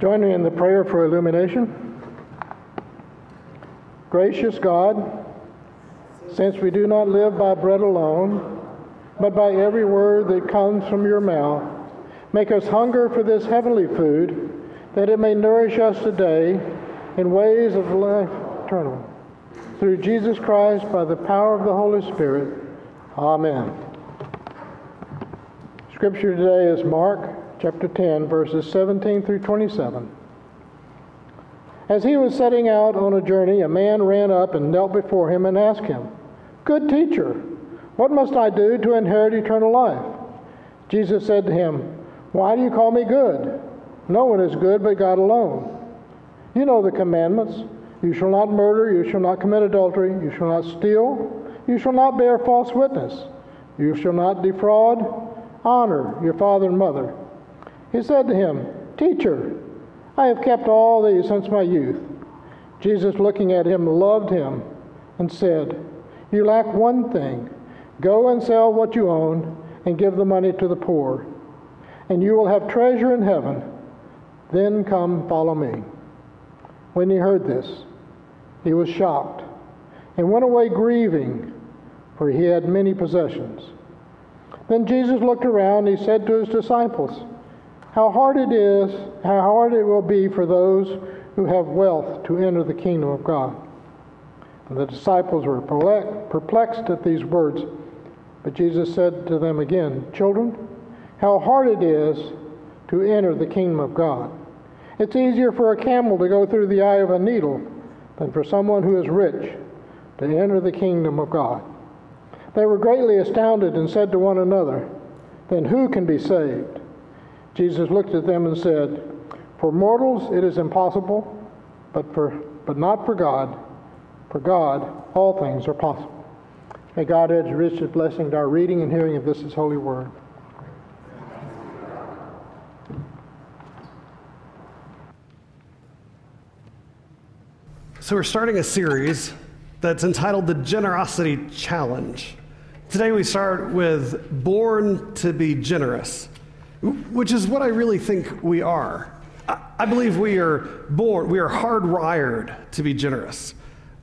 Join me in the prayer for illumination. Gracious God, since we do not live by bread alone, but by every word that comes from your mouth, make us hunger for this heavenly food, that it may nourish us today in ways of life eternal. Through Jesus Christ, by the power of the Holy Spirit. Amen. Scripture today is Mark chapter 10, verses 17 through 27. As he was setting out on a journey, a man ran up and knelt before him and asked him, "Good teacher, what must I do to inherit eternal life?" Jesus said to him, "Why do you call me good? No one is good but God alone. You know the commandments. You shall not murder, you shall not commit adultery, you shall not steal, you shall not bear false witness, you shall not defraud, honor your father and mother." He said to him, "Teacher, I have kept all these since my youth." Jesus, looking at him, loved him and said, "You lack one thing. Go and sell what you own and give the money to the poor, and you will have treasure in heaven. Then come follow me." When he heard this, he was shocked and went away grieving, for he had many possessions. Then Jesus looked around and he said to his disciples, How hard it will be for those who have wealth to enter the kingdom of God." And the disciples were perplexed at these words. But Jesus said to them again, "Children, how hard it is to enter the kingdom of God. It's easier for a camel to go through the eye of a needle than for someone who is rich to enter the kingdom of God." They were greatly astounded and said to one another, "Then who can be saved?" Jesus looked at them and said, "For mortals it is impossible, but not for God. For God all things are possible." May God add your richest blessing to our reading and hearing of this His holy word. So we're starting a series that's entitled The Generosity Challenge. Today we start with Born to be Generous, which is what I really think we are. I believe we are hardwired to be generous.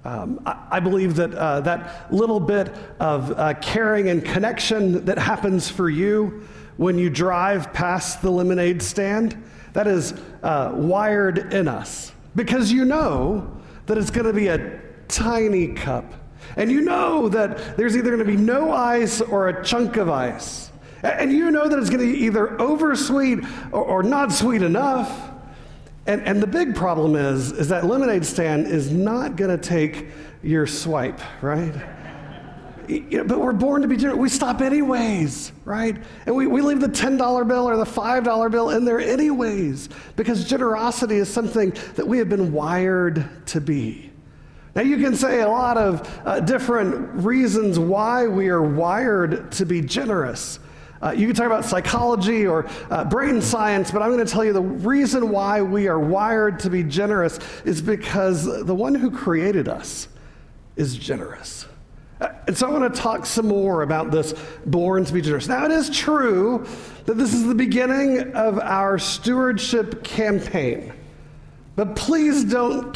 I believe that little bit of caring and connection that happens for you when you drive past the lemonade stand, that is wired in us, because you know that it's going to be a tiny cup. And you know that there's either going to be no ice or a chunk of ice. And you know that it's going to be either over-sweet or not sweet enough. And the big problem is that lemonade stand is not going to take your swipe, right? You know, but we're born to be generous. We stop anyways, right? And we leave the $10 bill or the $5 bill in there anyways, because generosity is something that we have been wired to be. Now, you can say a lot of different reasons why we are wired to be generous. You can talk about psychology or brain science, but I'm going to tell you the reason why we are wired to be generous is because the one who created us is generous. And so I want to talk some more about this born to be generous. Now, it is true that this is the beginning of our stewardship campaign, but please don't let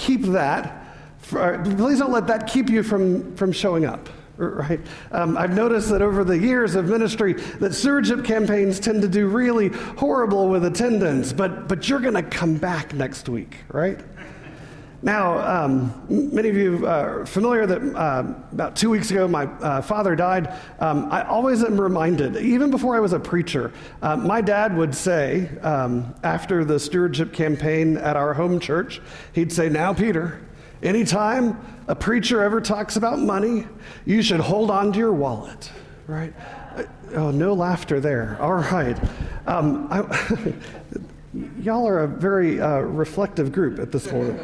that keep you from showing up, right? I've noticed that over the years of ministry that stewardship campaigns tend to do really horrible with attendance, but you're going to come back next week, right? Now, many of you are familiar that about 2 weeks ago, my father died. I always am reminded, even before I was a preacher, my dad would say, after the stewardship campaign at our home church, he'd say, "Now, Peter, anytime a preacher ever talks about money, you should hold on to your wallet," right? Oh, no laughter there. All right. Y'all are a very reflective group at this moment.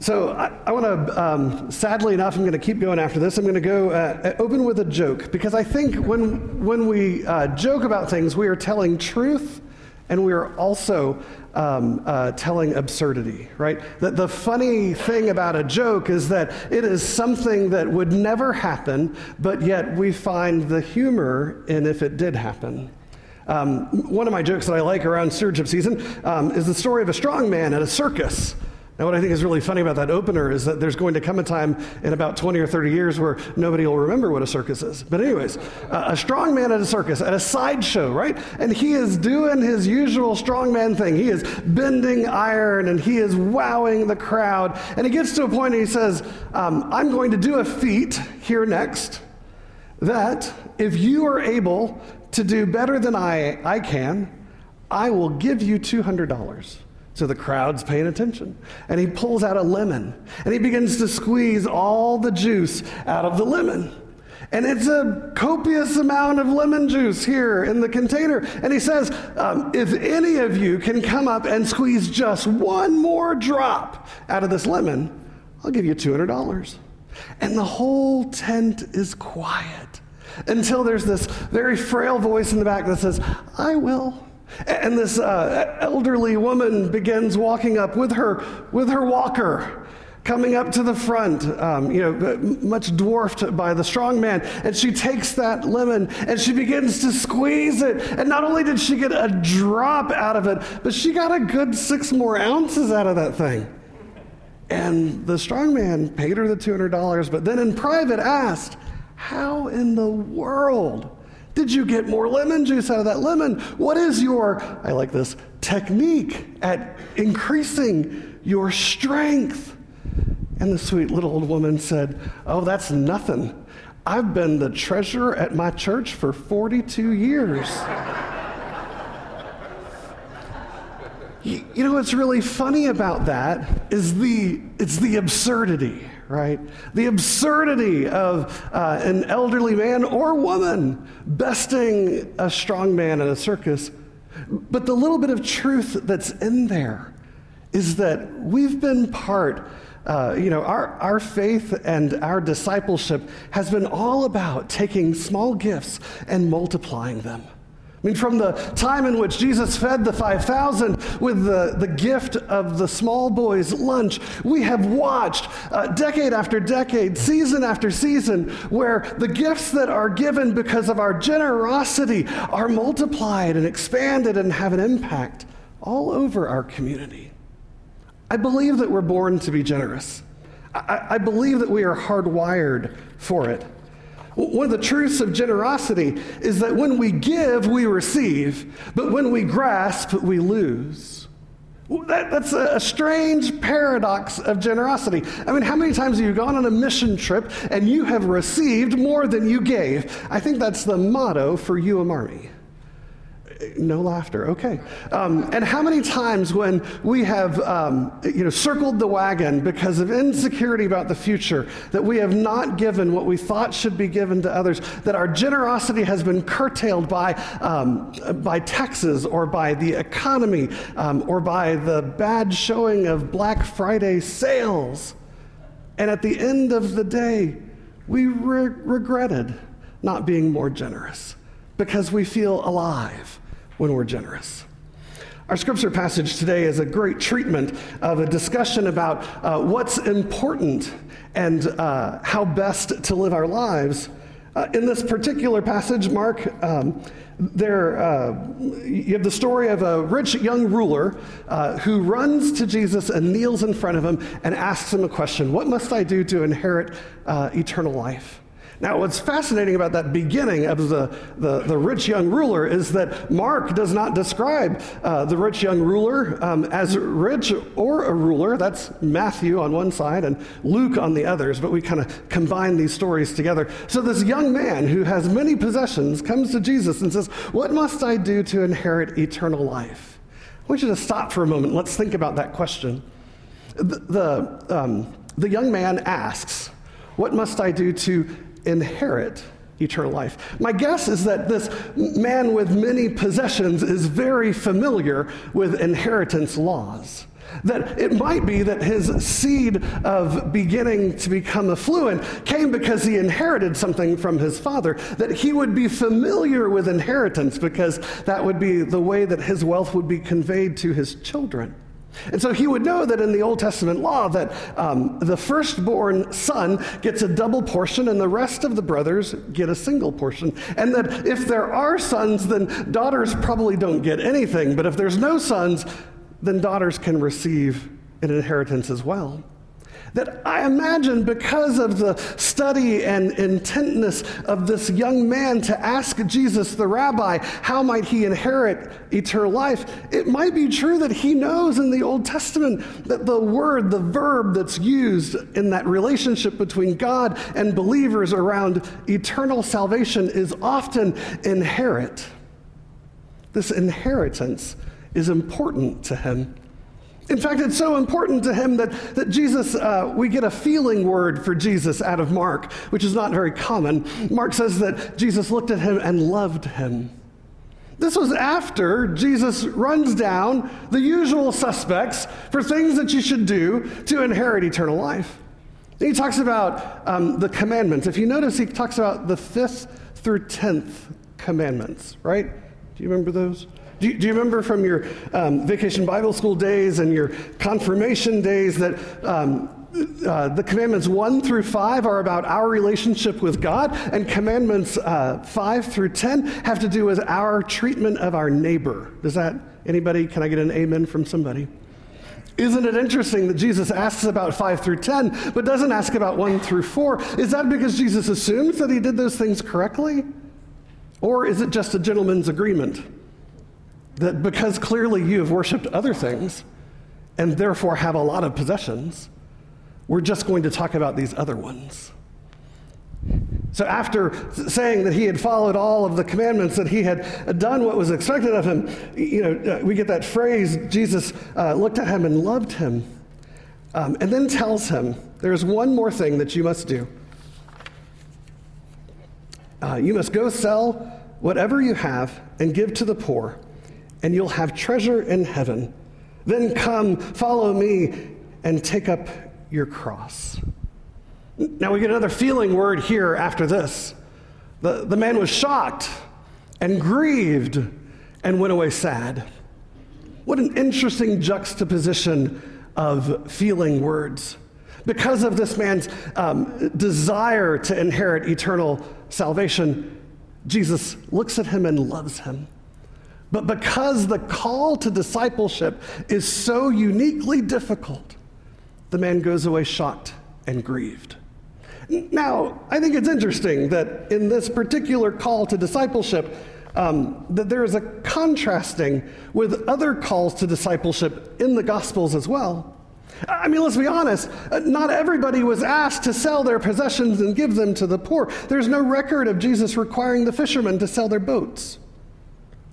So I want to, sadly enough, I'm going to keep going after this. I'm going to go open with a joke, because I think when we joke about things, we are telling truth, and we are also telling absurdity, right? That the funny thing about a joke is that it is something that would never happen, but yet we find the humor in if it did happen. One of my jokes that I like around stewardship season is the story of a strong man at a circus. Now, what I think is really funny about that opener is that there's going to come a time in about 20 or 30 years where nobody will remember what a circus is. But anyways, a strongman at a circus, at a sideshow, right? And he is doing his usual strongman thing. He is bending iron, and he is wowing the crowd. And he gets to a point and he says, I'm going to do a feat here next that if you are able to do better than I can, I will give you $200. So the crowd's paying attention. And he pulls out a lemon, and he begins to squeeze all the juice out of the lemon. And it's a copious amount of lemon juice here in the container. And he says, if any of you can come up and squeeze just one more drop out of this lemon, I'll give you $200. And the whole tent is quiet until there's this very frail voice in the back that says, I will. And this elderly woman begins walking up with her walker, coming up to the front, much dwarfed by the strong man. And she takes that lemon and she begins to squeeze it. And not only did she get a drop out of it, but she got a good 6 more ounces out of that thing. And the strong man paid her the $200, but then in private asked, how in the world did you get more lemon juice out of that lemon? What is your, I like this, technique at increasing your strength? And the sweet little old woman said, oh, that's nothing. I've been the treasurer at my church for 42 years. You know what's really funny about that is it's the absurdity, right? The absurdity of an elderly man or woman besting a strong man at a circus. But the little bit of truth that's in there is that we've been part, our faith and our discipleship has been all about taking small gifts and multiplying them. I mean, from the time in which Jesus fed the 5,000 with the gift of the small boy's lunch, we have watched decade after decade, season after season, where the gifts that are given because of our generosity are multiplied and expanded and have an impact all over our community. I believe that we're born to be generous. I believe that we are hardwired for it. One of the truths of generosity is that when we give, we receive, but when we grasp, we lose. That's a strange paradox of generosity. I mean, how many times have you gone on a mission trip and you have received more than you gave? I think that's the motto for UMRE. No laughter, okay. And how many times when we have circled the wagon because of insecurity about the future, that we have not given what we thought should be given to others, that our generosity has been curtailed by taxes or by the economy or by the bad showing of Black Friday sales. And at the end of the day, we regretted not being more generous because we feel alive when we're generous. Our scripture passage today is a great treatment of a discussion about what's important and how best to live our lives. In this particular passage, Mark, you have the story of a rich young ruler who runs to Jesus and kneels in front of him and asks him a question. What must I do to inherit eternal life? Now, what's fascinating about that beginning of the rich young ruler is that Mark does not describe the rich young ruler as rich or a ruler. That's Matthew on one side and Luke on the others, but we kind of combine these stories together. So this young man who has many possessions comes to Jesus and says, what must I do to inherit eternal life? I want you to stop for a moment. Let's think about that question. The young man asks, what must I do to inherit eternal life? My guess is that this man with many possessions is very familiar with inheritance laws. That it might be that his seed of beginning to become affluent came because he inherited something from his father, that he would be familiar with inheritance because that would be the way that his wealth would be conveyed to his children. And so he would know that in the Old Testament law that the firstborn son gets a double portion and the rest of the brothers get a single portion. And that if there are sons, then daughters probably don't get anything. But if there's no sons, then daughters can receive an inheritance as well. That I imagine because of the study and intentness of this young man to ask Jesus, the rabbi, how might he inherit eternal life, it might be true that he knows in the Old Testament that the word, the verb that's used in that relationship between God and believers around eternal salvation is often inherit. This inheritance is important to him. In fact, it's so important to him that Jesus, we get a feeling word for Jesus out of Mark, which is not very common. Mark says that Jesus looked at him and loved him. This was after Jesus runs down the usual suspects for things that you should do to inherit eternal life. He talks about the commandments. If you notice, he talks about the 5th through 10th commandments, right? Do you remember those? Do you remember from your vacation Bible school days and your confirmation days that the commandments 1 through 5 are about our relationship with God, and commandments 5 through 10 have to do with our treatment of our neighbor? Can I get an amen from somebody? Isn't it interesting that Jesus asks about 5 through 10, but doesn't ask about 1 through 4? Is that because Jesus assumes that he did those things correctly? Or is it just a gentleman's agreement? That because clearly you have worshipped other things and therefore have a lot of possessions, we're just going to talk about these other ones. So after saying that he had followed all of the commandments, that he had done what was expected of him, we get that phrase, Jesus looked at him and loved him, and then tells him, there's one more thing that you must do. You must go sell whatever you have and give to the poor, and you'll have treasure in heaven. Then come, follow me, and take up your cross. Now we get another feeling word here after this. The man was shocked and grieved and went away sad. What an interesting juxtaposition of feeling words. Because of this man's desire to inherit eternal salvation, Jesus looks at him and loves him. But because the call to discipleship is so uniquely difficult, the man goes away shocked and grieved. Now, I think it's interesting that in this particular call to discipleship, that there is a contrasting with other calls to discipleship in the Gospels as well. I mean, let's be honest, not everybody was asked to sell their possessions and give them to the poor. There's no record of Jesus requiring the fishermen to sell their boats.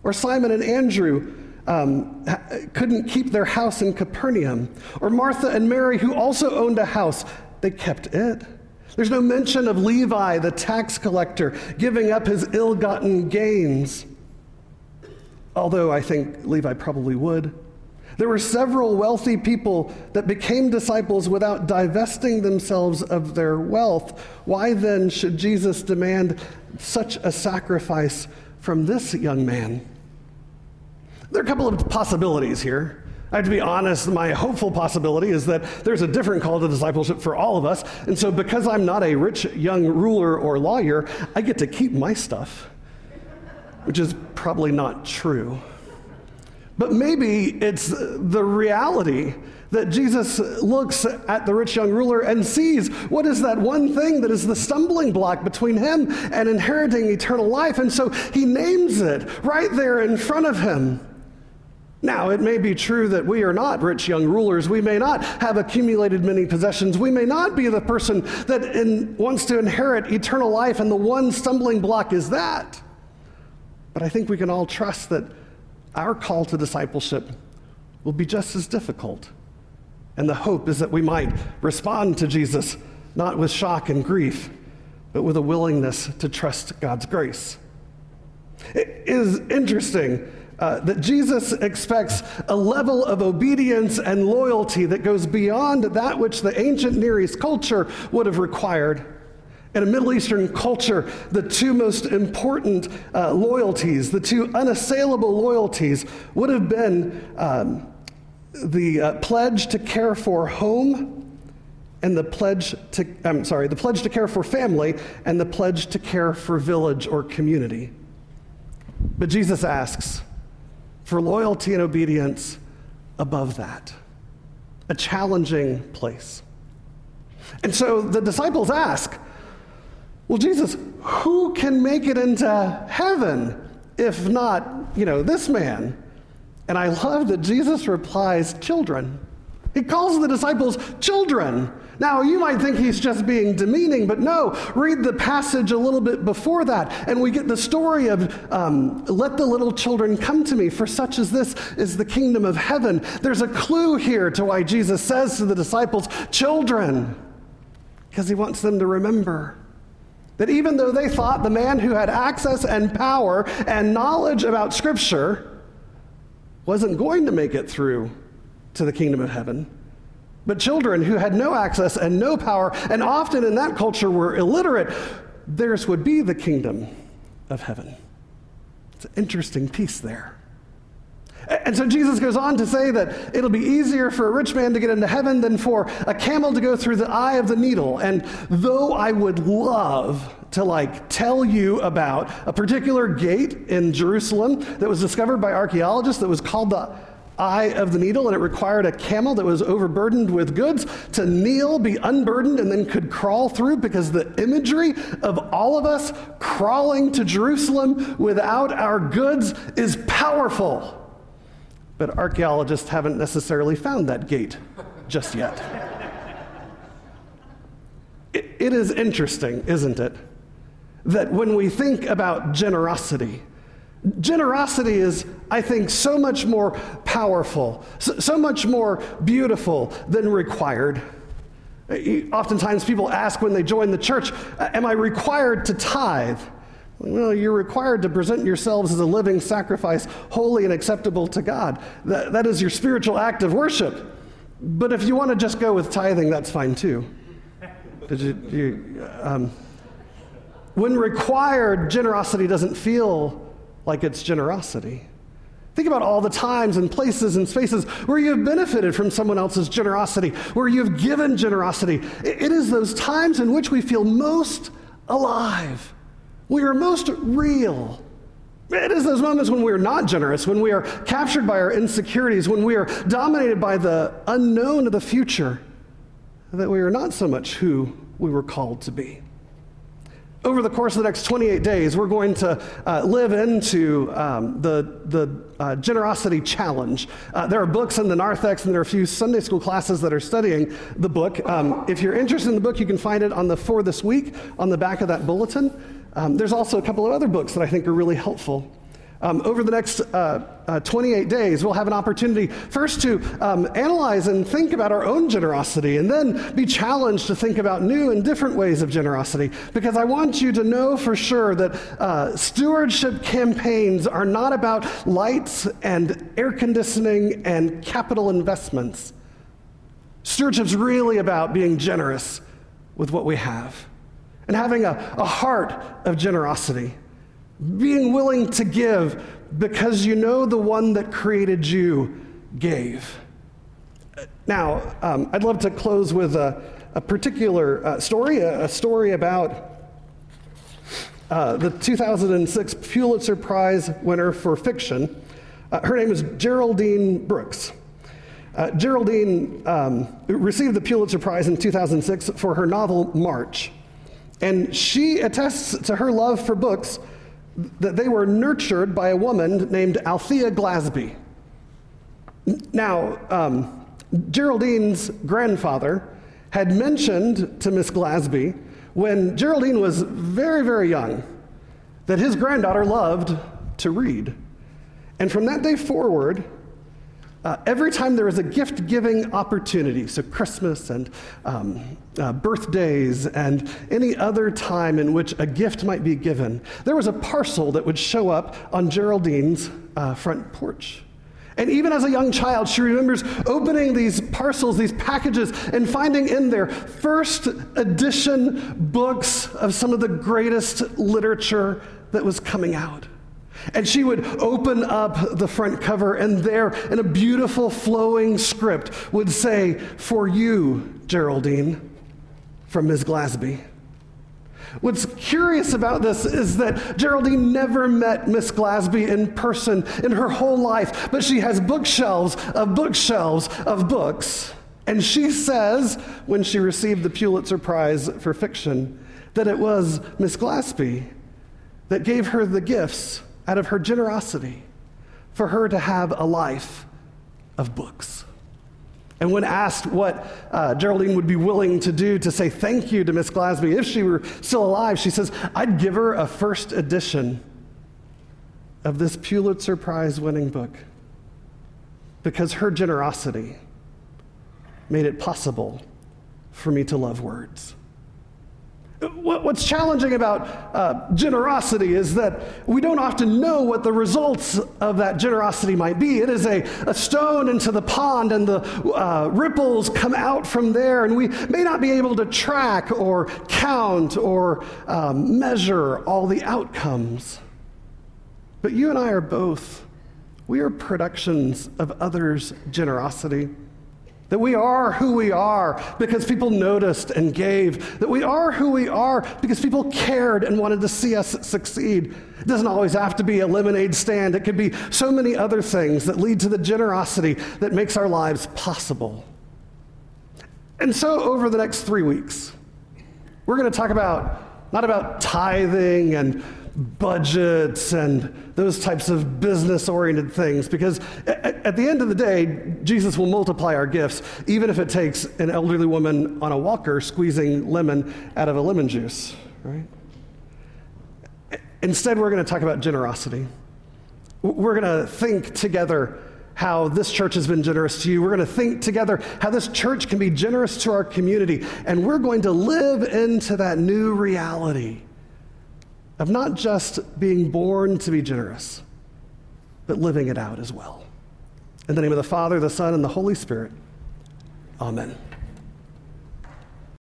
Or Simon and Andrew couldn't keep their house in Capernaum. Or Martha and Mary, who also owned a house, they kept it. There's no mention of Levi, the tax collector, giving up his ill-gotten gains. Although I think Levi probably would. There were several wealthy people that became disciples without divesting themselves of their wealth. Why then should Jesus demand such a sacrifice from this young man? There are a couple of possibilities here. I have to be honest, my hopeful possibility is that there's a different call to discipleship for all of us, and so because I'm not a rich young ruler or lawyer, I get to keep my stuff, which is probably not true. But maybe it's the reality that Jesus looks at the rich young ruler and sees what is that one thing that is the stumbling block between him and inheriting eternal life. And so he names it right there in front of him. Now, it may be true that we are not rich young rulers. We may not have accumulated many possessions. We may not be the person that wants to inherit eternal life, and the one stumbling block is that. But I think we can all trust that our call to discipleship will be just as difficult. And the hope is that we might respond to Jesus, not with shock and grief, but with a willingness to trust God's grace. It is interesting that Jesus expects a level of obedience and loyalty that goes beyond that which the ancient Near East culture would have required. In a Middle Eastern culture, the two most important loyalties, the two unassailable loyalties, would have been the pledge to care for home, and the pledge to care for family, and the pledge to care for village or community. But Jesus asks for loyalty and obedience above that, a challenging place. And so the disciples ask, well, Jesus, who can make it into heaven if not, this man? And I love that Jesus replies, children. He calls the disciples children. Now, you might think he's just being demeaning, but no, read the passage a little bit before that, and we get the story of, let the little children come to me, for such as this is the kingdom of heaven. There's a clue here to why Jesus says to the disciples, children, because he wants them to remember that even though they thought the man who had access and power and knowledge about Scripture wasn't going to make it through to the kingdom of heaven, but children who had no access and no power, and often in that culture were illiterate, theirs would be the kingdom of heaven. It's an interesting piece there. And so Jesus goes on to say that it'll be easier for a rich man to get into heaven than for a camel to go through the eye of the needle. And though I would love to tell you about a particular gate in Jerusalem that was discovered by archaeologists that was called the Eye of the Needle, and it required a camel that was overburdened with goods to kneel, be unburdened, and then could crawl through, because the imagery of all of us crawling to Jerusalem without our goods is powerful. But archaeologists haven't necessarily found that gate just yet. It is interesting, isn't it, that when we think about generosity is, I think, so much more powerful, so much more beautiful than required. Oftentimes people ask when they join the church, am I required to tithe? Well, you're required to present yourselves as a living sacrifice, holy and acceptable to God. That is your spiritual act of worship. But if you want to just go with tithing, that's fine too. When required, generosity doesn't feel like it's generosity. Think about all the times and places and spaces where you've benefited from someone else's generosity, where you've given generosity. It is those times in which we feel most alive. We are most real. It is those moments when we are not generous, when we are captured by our insecurities, when we are dominated by the unknown of the future, that we are not so much who we were called to be. Over the course of the next 28 days, we're going to live into the generosity challenge. There are books in the narthex, and there are a few Sunday school classes that are studying the book. If you're interested in the book, you can find it on the For This Week on the back of that bulletin. There's also a couple of other books that I think are really helpful. Over the next 28 days, we'll have an opportunity first to analyze and think about our own generosity, and then be challenged to think about new and different ways of generosity, because I want you to know for sure that stewardship campaigns are not about lights and air conditioning and capital investments. Stewardship's really about being generous with what we have and having a heart of generosity. Being willing to give because you know the one that created you gave. Now, I'd love to close with a particular story, a story about the 2006 Pulitzer Prize winner for fiction. Her name is Geraldine Brooks. Geraldine received the Pulitzer Prize in 2006 for her novel, March. And she attests to her love for books that they were nurtured by a woman named Althea Glasby. Now, Geraldine's grandfather had mentioned to Miss Glasby when Geraldine was very, very young that his granddaughter loved to read. And from that day forward, every time there was a gift-giving opportunity, so Christmas and birthdays and any other time in which a gift might be given, there was a parcel that would show up on Geraldine's front porch. And even as a young child, she remembers opening these parcels, these packages, and finding in there first edition books of some of the greatest literature that was coming out. And she would open up the front cover, and there, in a beautiful flowing script, would say, "For you, Geraldine," from Ms. Glasby. What's curious about this is that Geraldine never met Miss Glasby in person in her whole life, but she has bookshelves of books, and she says, when she received the Pulitzer Prize for fiction, that it was Miss Glasby that gave her the gifts out of her generosity for her to have a life of books. And when asked what Geraldine would be willing to do to say thank you to Miss Glasby if she were still alive, she says, "I'd give her a first edition of this Pulitzer Prize winning book, because her generosity made it possible for me to love words." What's challenging about generosity is that we don't often know what the results of that generosity might be. It is a stone into the pond, and the ripples come out from there, and we may not be able to track or count or measure all the outcomes. But you and I are both, we are productions of others' generosity. That we are who we are because people noticed and gave. That we are who we are because people cared and wanted to see us succeed. It doesn't always have to be a lemonade stand. It could be so many other things that lead to the generosity that makes our lives possible. And so over the next 3 weeks, we're going to talk about, not about tithing and budgets and those types of business-oriented things, because at the end of the day, Jesus will multiply our gifts, even if it takes an elderly woman on a walker squeezing lemon out of a lemon juice, right? Instead, we're going to talk about generosity. We're going to think together how this church has been generous to you. We're going to think together how this church can be generous to our community, and we're going to live into that new reality of not just being born to be generous, but living it out as well. In the name of the Father, the Son, and the Holy Spirit, amen.